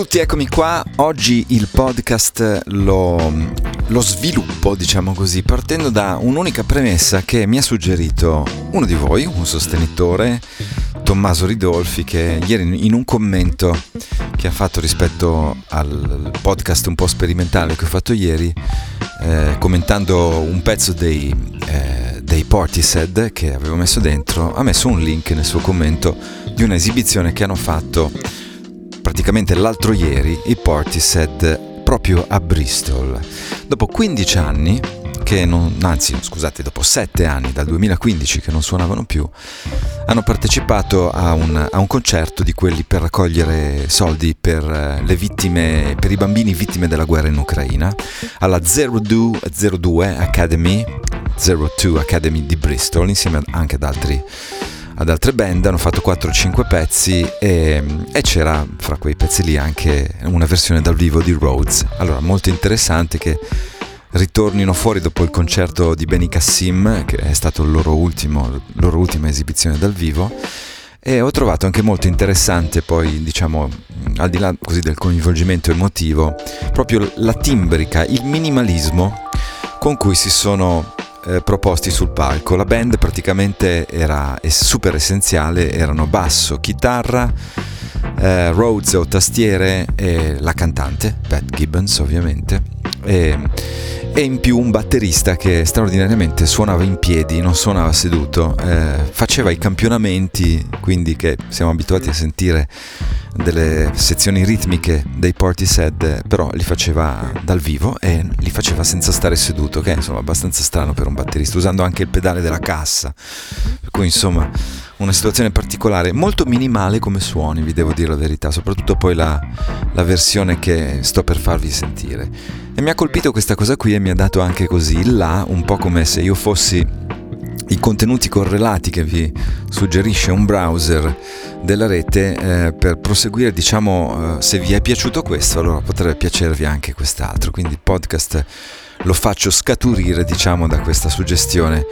tutti, eccomi qua. Oggi il podcast lo sviluppo, diciamo così, partendo da un'unica premessa che mi ha suggerito uno di voi, un sostenitore, Tommaso Ridolfi, che ieri in un commento che ha fatto rispetto al podcast un po' sperimentale che ho fatto ieri, commentando un pezzo dei Portishead che avevo messo dentro, ha messo un link nel suo commento di un'esibizione che hanno fatto praticamente l'altro ieri i Portishead proprio a Bristol. Dopo 15 anni che non, anzi scusate, dopo 7 anni dal 2015 che non suonavano più, hanno partecipato a un concerto di quelli per raccogliere soldi per le vittime, per i bambini vittime della guerra in Ucraina, alla O2 Academy di Bristol, insieme anche ad altre band. Hanno fatto 4-5 pezzi e c'era fra quei pezzi lì anche una versione dal vivo di Rhodes. Allora, molto interessante che ritornino fuori dopo il concerto di Benicassim, che è stato il loro ultima esibizione dal vivo, e ho trovato anche molto interessante poi, diciamo, al di là così del coinvolgimento emotivo, proprio la timbrica, il minimalismo con cui si sono proposti sul palco. La band praticamente era super essenziale, erano basso, chitarra, Rhodes o tastiere e la cantante, Pat Gibbons ovviamente, e in più un batterista che straordinariamente suonava in piedi, non suonava seduto, faceva i campionamenti, quindi che siamo abituati a sentire delle sezioni ritmiche dei Portishead, però li faceva dal vivo e li faceva senza stare seduto, che è insomma abbastanza strano per un batterista, usando anche il pedale della cassa, per cui insomma una situazione particolare, molto minimale come suoni, vi devo dire la verità, soprattutto poi la versione che sto per farvi sentire. E mi ha colpito questa cosa qui e mi ha dato anche così il là, un po' come se io fossi i contenuti correlati che vi suggerisce un browser della rete, per proseguire, diciamo, se vi è piaciuto questo, allora potrebbe piacervi anche quest'altro. Quindi il podcast lo faccio scaturire, diciamo, da questa suggestione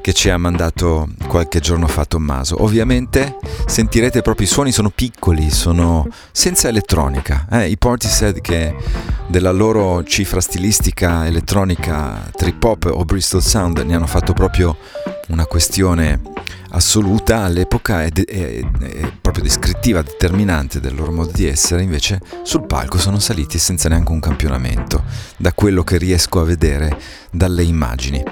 che ci ha mandato qualche giorno fa Tommaso. Ovviamente sentirete proprio i suoni, sono piccoli, sono senza elettronica. I Portishead, che della loro cifra stilistica elettronica trip hop o Bristol Sound ne hanno fatto proprio una questione assoluta all'epoca e proprio descrittiva, determinante del loro modo di essere, invece sul palco sono saliti senza neanche un campionamento, da quello che riesco a vedere dalle immagini.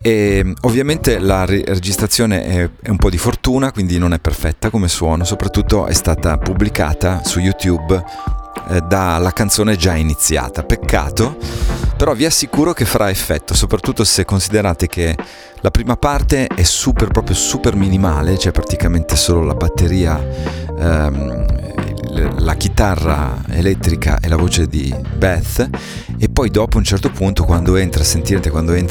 E ovviamente la registrazione è un po' di fortuna, quindi non è perfetta come suono, soprattutto è stata pubblicata su YouTube dalla canzone già iniziata. Peccato, però vi assicuro che farà effetto, soprattutto se considerate che la prima parte è proprio super minimale, c'è praticamente solo la batteria, la chitarra elettrica e la voce di Beth, e poi dopo a un certo punto quando entra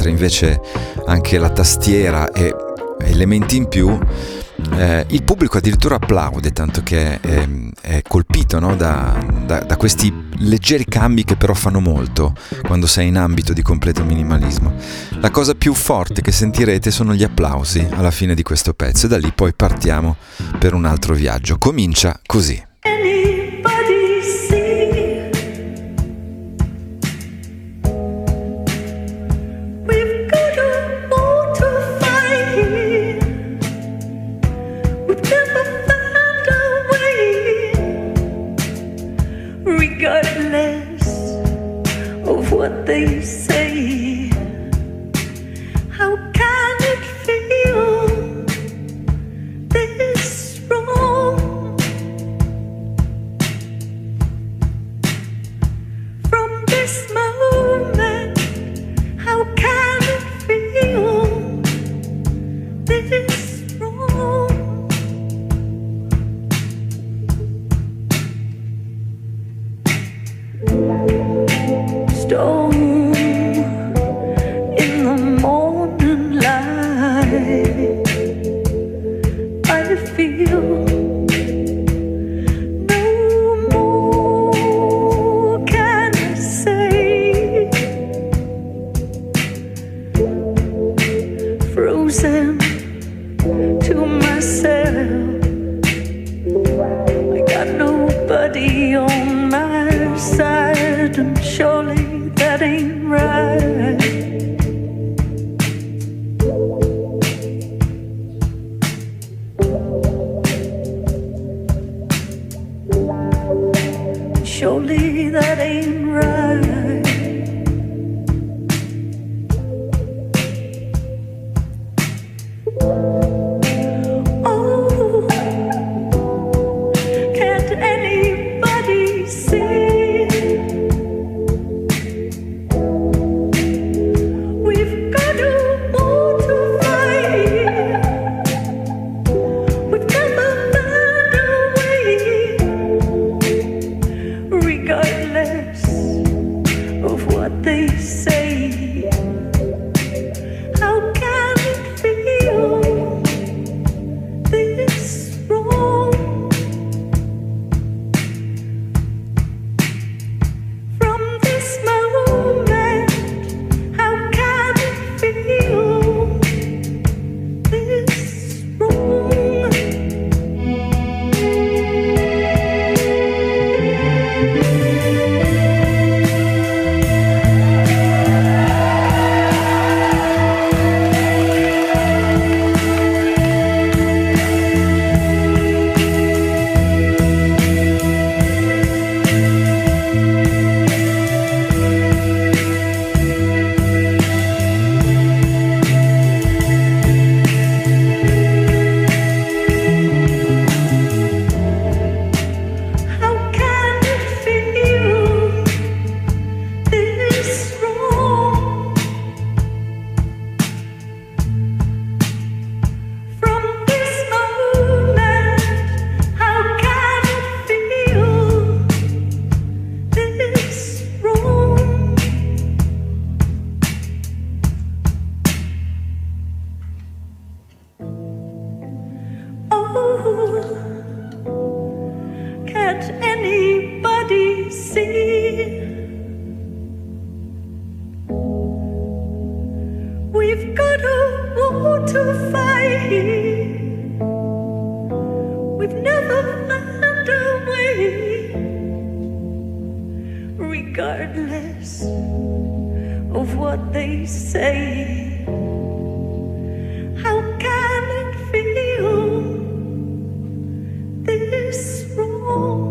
invece anche la tastiera e elementi in più, il pubblico addirittura applaude, tanto che è colpito, no? da questi leggeri cambi che però fanno molto quando sei in ambito di completo minimalismo. La cosa più forte che sentirete sono gli applausi alla fine di questo pezzo, e da lì poi partiamo per un altro viaggio. Comincia così. On my system, surely that ain't right. Surely that ain't right. Oh, can't anybody see? We've got a war to fight. We've never found a way, regardless of what they say. How can it feel this wrong?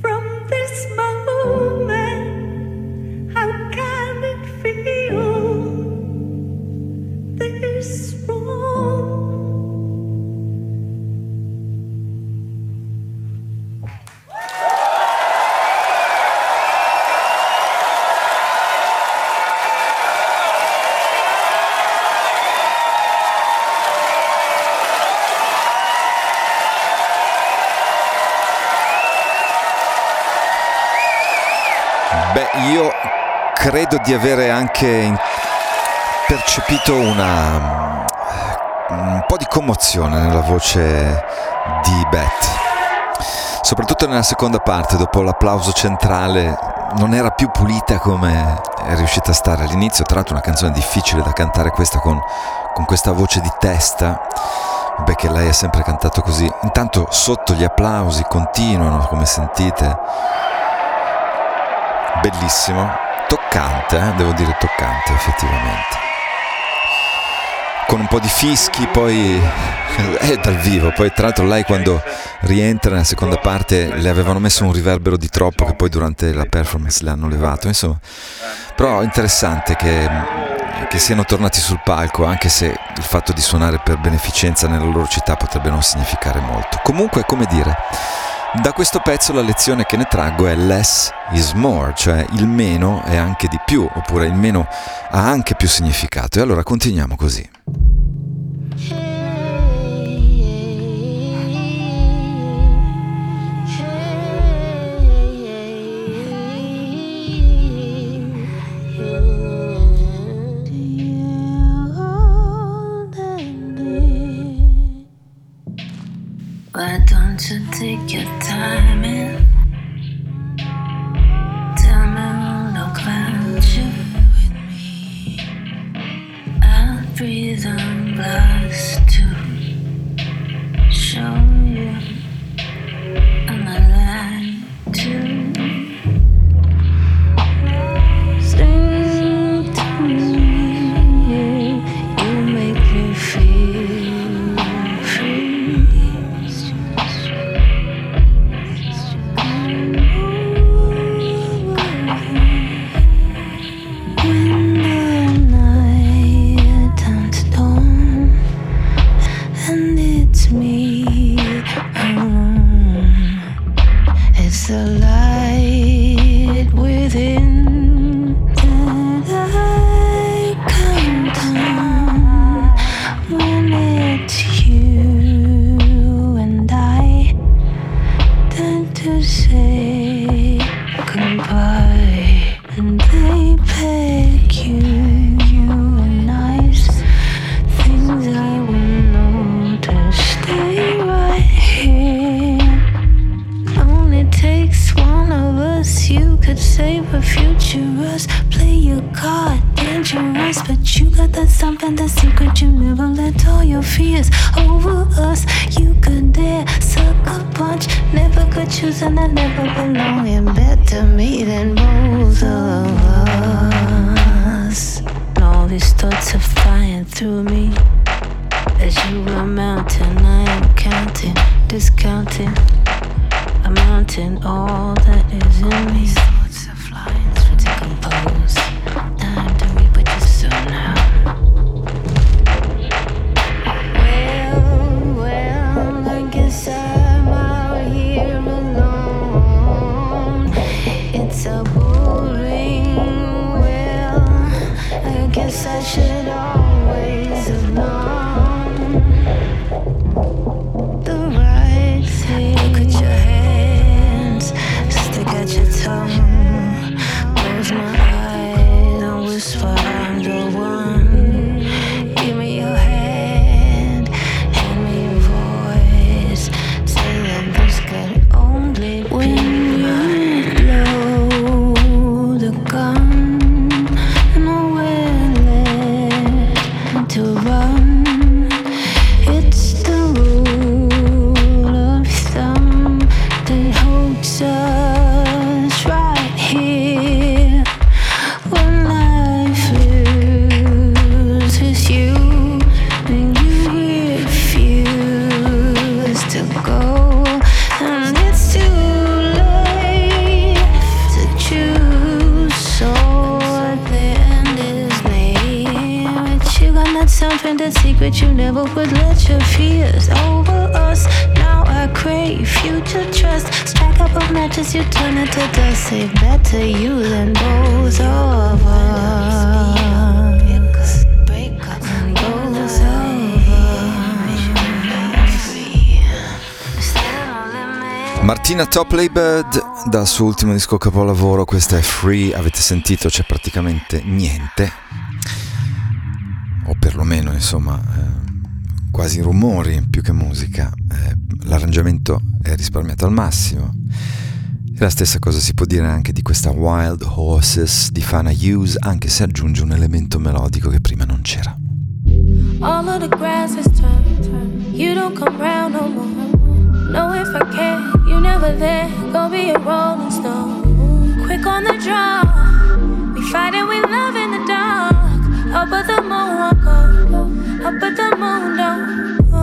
From this moment, how can it feel this wrong? How can it feel this wrong? From this moment, how can it feel this wrong? Oh, can't anybody see? We've got a war to fight. We've never found a way, regardless of what they say. How can it feel this wrong? From this moment, how can it feel this wrong? Beh, io credo di avere anche percepito un po' di commozione nella voce di Beth, soprattutto nella seconda parte, dopo l'applauso centrale. Non era più pulita come è riuscita a stare all'inizio. Tra l'altro una canzone difficile da cantare questa con questa voce di testa. Beh, che lei ha sempre cantato così. Intanto sotto gli applausi continuano, come sentite. Bellissimo, toccante, devo dire toccante effettivamente, con un po' di fischi poi è dal vivo. Poi tra l'altro lei quando rientra nella seconda parte le avevano messo un riverbero di troppo che poi durante la performance le hanno levato, insomma. Però è interessante che siano tornati sul palco, anche se il fatto di suonare per beneficenza nella loro città potrebbe non significare molto. Comunque, come dire, da questo pezzo la lezione che ne traggo è less is more, cioè il meno è anche di più, oppure il meno ha anche più significato. E allora continuiamo così. Why don't you take your time and tell me all around you with me? I'll breathe on glass to show you aren't your eyes, but you got that something, the secret. You never let all your fears over us. You could dare, suck a punch. Never could choose, and I never belong. You're better me than both of us. And all these thoughts are flying through me. As you are mounting, I am counting, discounting. I'm mounting all that is in me. Thoughts are flying through to compose. Time to reap what you sow now. Well, well, I guess I'm out here alone. It's a boring well. I guess I should always have known the right thing. Look at your hands, stick at your tongue. Close my eyes and whisper I'm the one. Give me your hand, hand me your voice. Say that this can only be when you blow the gun. No way left to run. It's the rule of thumb that holds us right here. When life loses you and you refuse to go, and it's too late to choose. So the end is near. But you got that something, that secret. You never would let your fears over us. Now I crave future trust. Stack up of matches, you turn it to dust. Say better you than both of us. Both of us. Martina Topley Bird dal suo ultimo disco capolavoro, questa è Free, avete sentito c'è praticamente niente, o perlomeno insomma quasi rumori più che musica, l'arrangiamento è risparmiato al massimo. E la stessa cosa si può dire anche di questa Wild Horses di Fana Hughes, anche se aggiunge un elemento melodico che prima non c'era. All of the grass is turned, you don't come round no more. No, if I can, you never there, gonna be a rolling stone. Quick on the draw, we fight and we love in the dark. Up at the moon, won't go, up at the moon, don't go.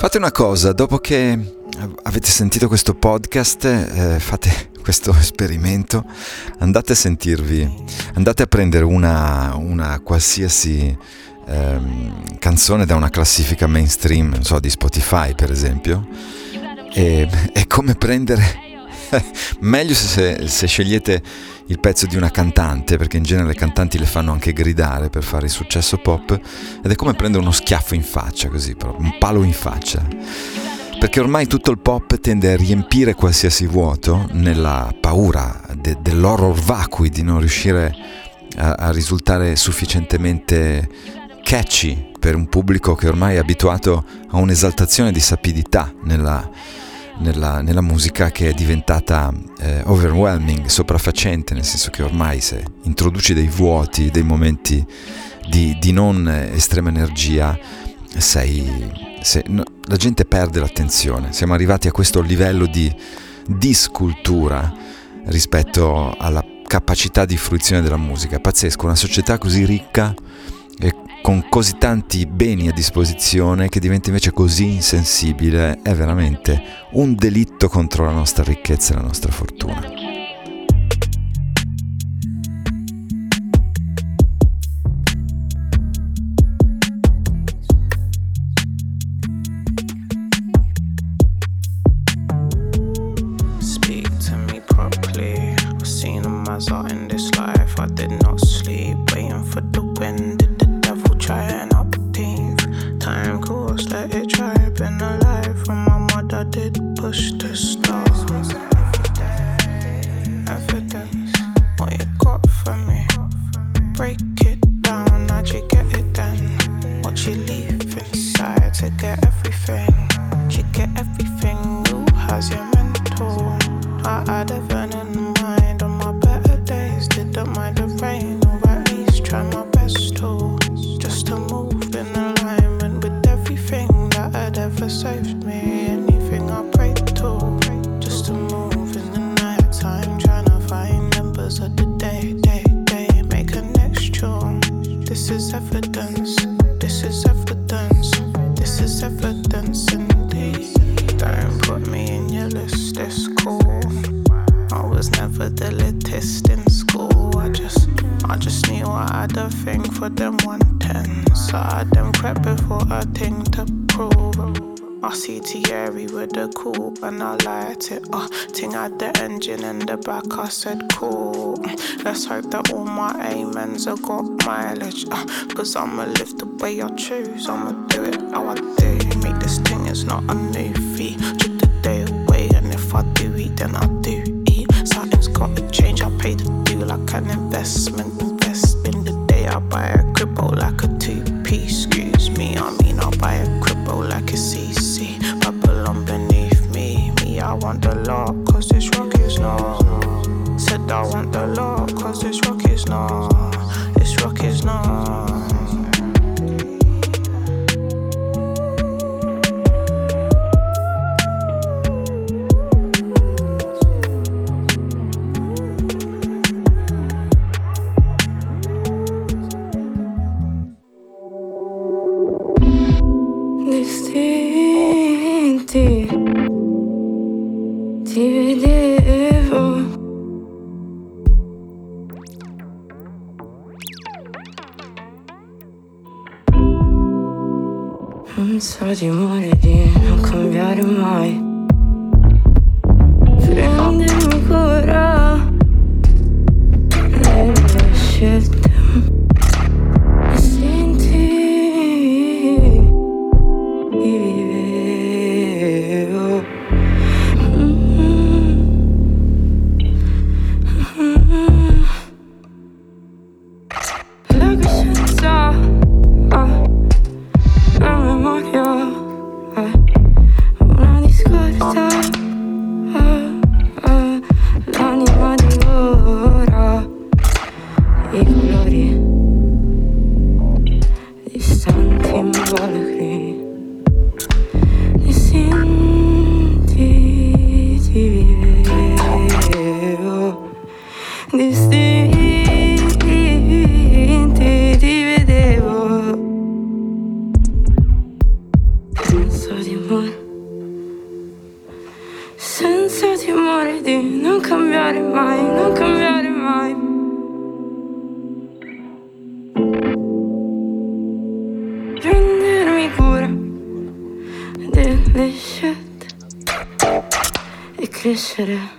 Fate una cosa, dopo che avete sentito questo podcast, fate questo esperimento, andate a sentirvi, andate a prendere una qualsiasi canzone da una classifica mainstream, non so, di Spotify per esempio, è come prendere... Meglio se scegliete il pezzo di una cantante, perché in genere le cantanti le fanno anche gridare per fare il successo pop, ed è come prendere uno schiaffo in faccia, così proprio, un palo in faccia, perché ormai tutto il pop tende a riempire qualsiasi vuoto nella paura dell'horror vacui, di non riuscire a risultare sufficientemente catchy per un pubblico che ormai è abituato a un'esaltazione di sapidità nella musica, che è diventata overwhelming, sopraffacente, nel senso che ormai se introduci dei vuoti, dei momenti di non estrema energia, la gente perde l'attenzione. Siamo arrivati a questo livello di discultura rispetto alla capacità di fruizione della musica. Pazzesco, una società così ricca e con così tanti beni a disposizione che diventa invece così insensibile, è veramente un delitto contro la nostra ricchezza e la nostra fortuna. I said cool, let's hope that all my amens have got mileage, cause I'ma live the way I choose, I'ma do it how I do, make this thing is not a movie, took the day away, and if I do eat then I do eat, something's gotta change, I pay the due like an investment, invest in the day, I buy a cripple like a two-piece, excuse me, I mean I buy a cripple like a CC, Babylon beneath me, I want the law, cause this rock is not. Said I want the law, cause this rock is not, this rock is not. So di morire di non cambiare mai. Prendiamo cura delle scelte. Senti, vivevo. La coscienza, la memoria, una discorsa, l'anima divora i colori distanti involucri, mi senti, ti vivevo distinti, ti vedevo. So cambiare mai, non cambiare mai. Prendermi cura delle scelte e crescere.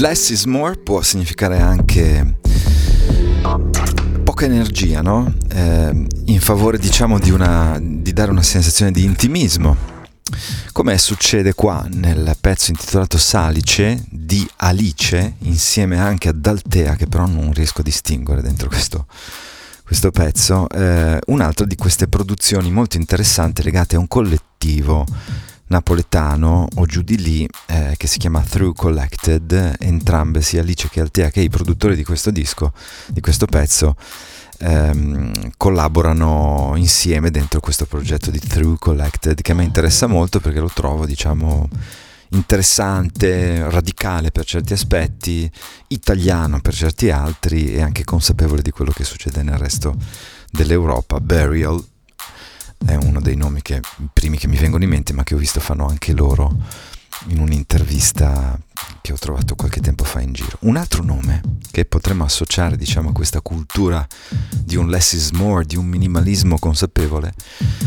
Less is more può significare anche poca energia, no? In favore, diciamo, di dare una sensazione di intimismo, come succede qua nel pezzo intitolato Salice di Alice, insieme anche ad Altea, che però non riesco a distinguere dentro questo pezzo, un'altra di queste produzioni molto interessanti legate a un collettivo napoletano o giù di lì, che si chiama Thru Collected. Entrambe, sia Alice che Altea, che i produttori di questo disco, di questo pezzo, collaborano insieme dentro questo progetto di Thru Collected, che a me interessa molto perché lo trovo, diciamo, interessante, radicale per certi aspetti, italiano per certi altri, e anche consapevole di quello che succede nel resto dell'Europa. Burial è uno dei nomi primi che mi vengono in mente, ma che ho visto fanno anche loro in un'intervista che ho trovato qualche tempo fa in giro. Un altro nome che potremmo associare, diciamo, a questa cultura di un less is more, di un minimalismo consapevole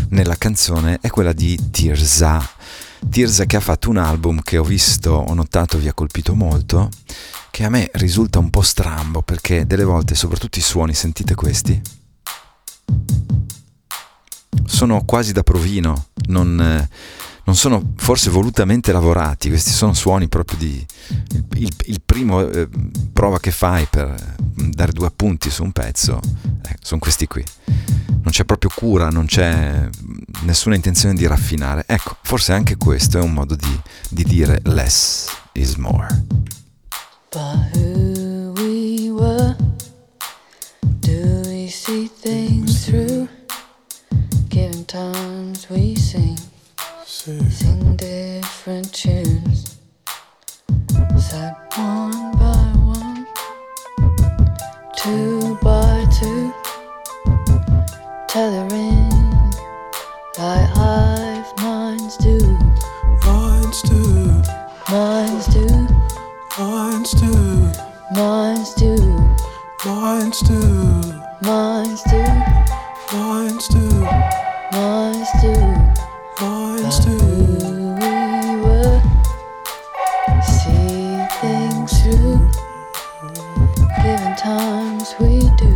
nella canzone, è quella di Tirza. Tirza, che ha fatto un album che ho notato vi ha colpito molto, che a me risulta un po' strambo, perché delle volte, soprattutto i suoni, sentite questi, sono quasi da provino, non sono forse volutamente lavorati. Questi sono suoni proprio di il primo prova che fai per dare due appunti su un pezzo, sono questi qui. Non c'è proprio cura, non c'è nessuna intenzione di raffinare. Ecco, forse anche questo è un modo di dire less is more. But who we were, do we see things through? Given times we sing different tunes, set one by one, two by two, tethering like hive minds do, minds do, minds do, minds do, minds do, minds do, minds do, minds do, minds do, minds do. Who we were, see things through. Given times we do,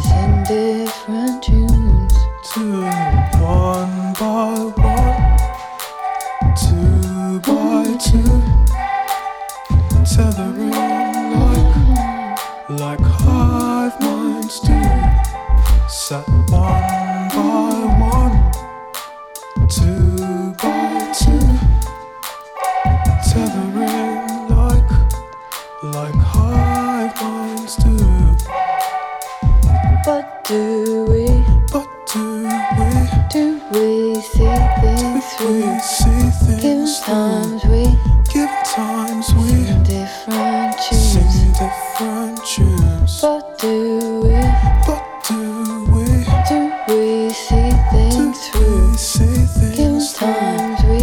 sing different tunes. Two, one by one, two by two, tethering like hive minds do. sat one by one, two by two, tethering like high minds do. But do we see things through? Given times we sing different tunes. But do we see things through? Given times we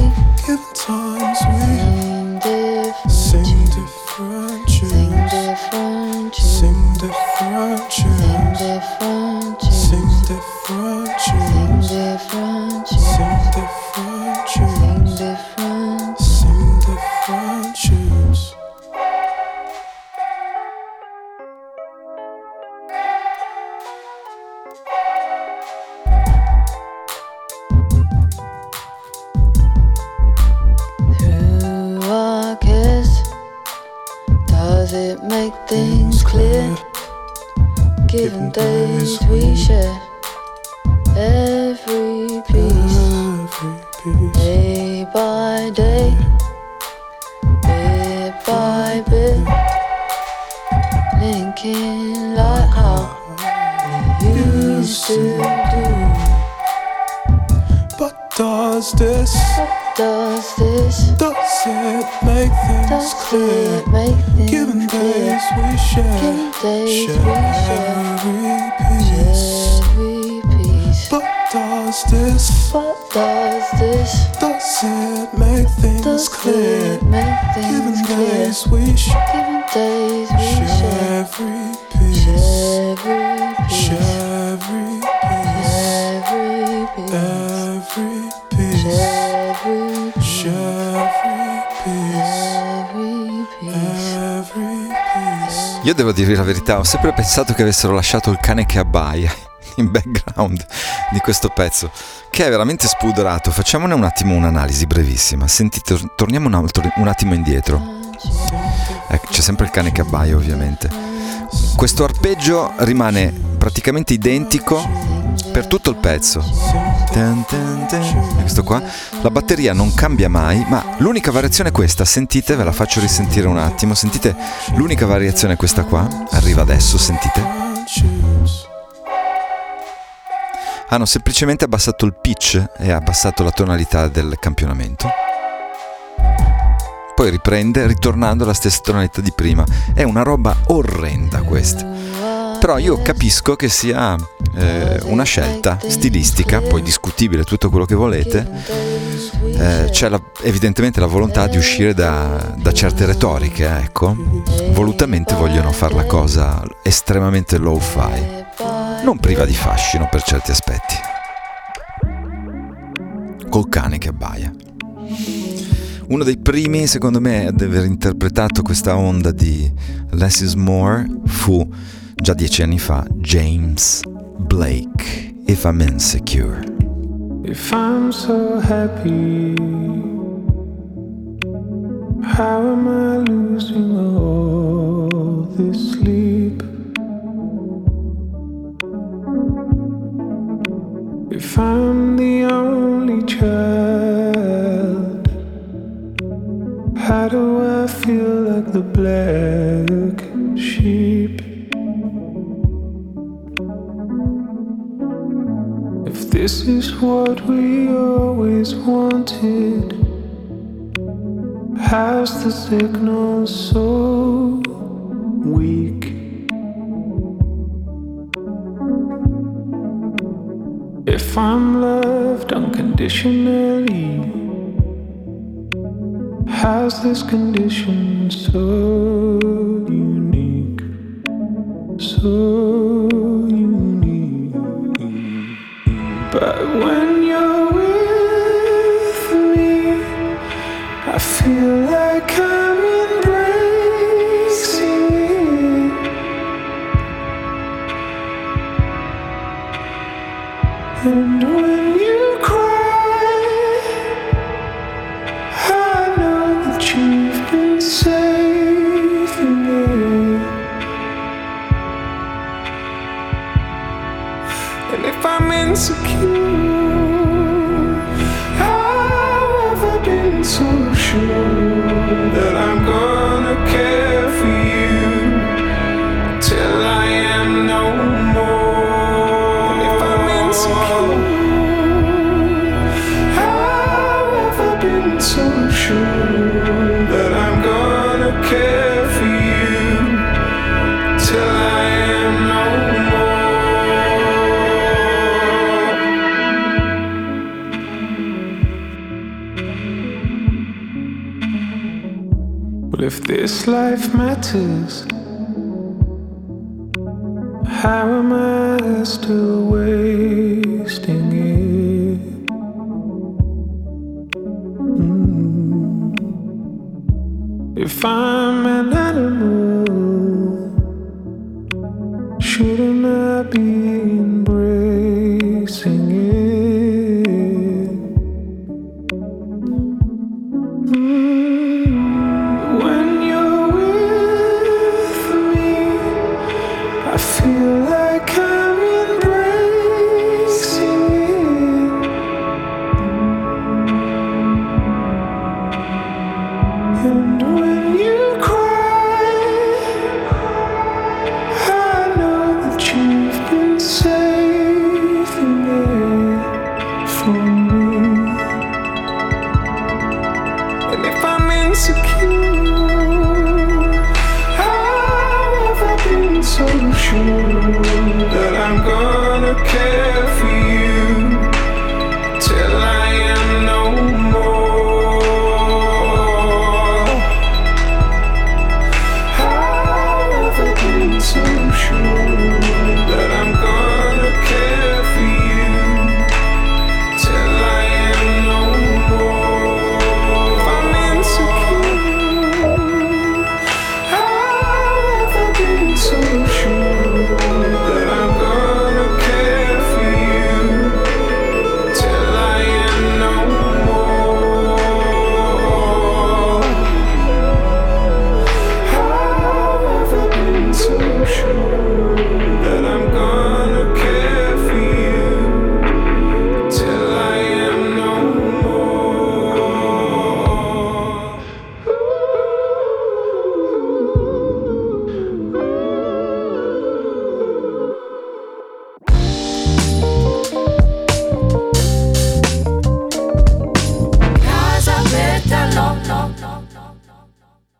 sing different tunes. Through our kiss, does it make things clear? Given days we share, every piece, day by day, bit by bit, linking like how we used to do. But does this? Does it make things clear? Given days we share every piece. But does this? Does it make things clear? Given days we share every piece. Every piece. Io devo dirvi la verità, ho sempre pensato che avessero lasciato il cane che abbaia in background di questo pezzo, che è veramente spudorato. Facciamone un attimo un'analisi brevissima. Sentite, torniamo un attimo indietro. C'è sempre il cane che abbaia, ovviamente. Questo arpeggio rimane praticamente identico per tutto il pezzo. Questo qua, la batteria non cambia mai, ma l'unica variazione è questa. Sentite, ve la faccio risentire un attimo. Sentite, l'unica variazione è questa qua. Arriva adesso, sentite. Hanno semplicemente abbassato il pitch e abbassato la tonalità del campionamento. Poi riprende, ritornando alla stessa tonalità di prima. È una roba orrenda questa. Però io capisco che sia una scelta stilistica, poi discutibile, tutto quello che volete. C'è evidentemente la volontà di uscire da certe retoriche, ecco. Volutamente vogliono fare la cosa estremamente low-fi, non priva di fascino per certi aspetti. Col cane che abbaia. Uno dei primi, secondo me, ad aver interpretato questa onda di Less is More fu, già 10 anni fa, James Blake, If I'm Insecure. If I'm so happy, how am I losing all this sleep? If I'm the only child, how do I feel like the black sheep? If this is what we always wanted, how's the signal so weak? If I'm loved unconditionally, how's this condition so unique? But when you're with me, I feel like I'm embracing you. And when you cry, I know that you've been saving me. And if I'm insecure, I've ever been so sure that I'm gonna care for you till I am no more. And if I'm insecure, I've ever been so sure that I'm gonna care. If this life matters, how am I still wasting it? If I'm an animal, shouldn't I be embracing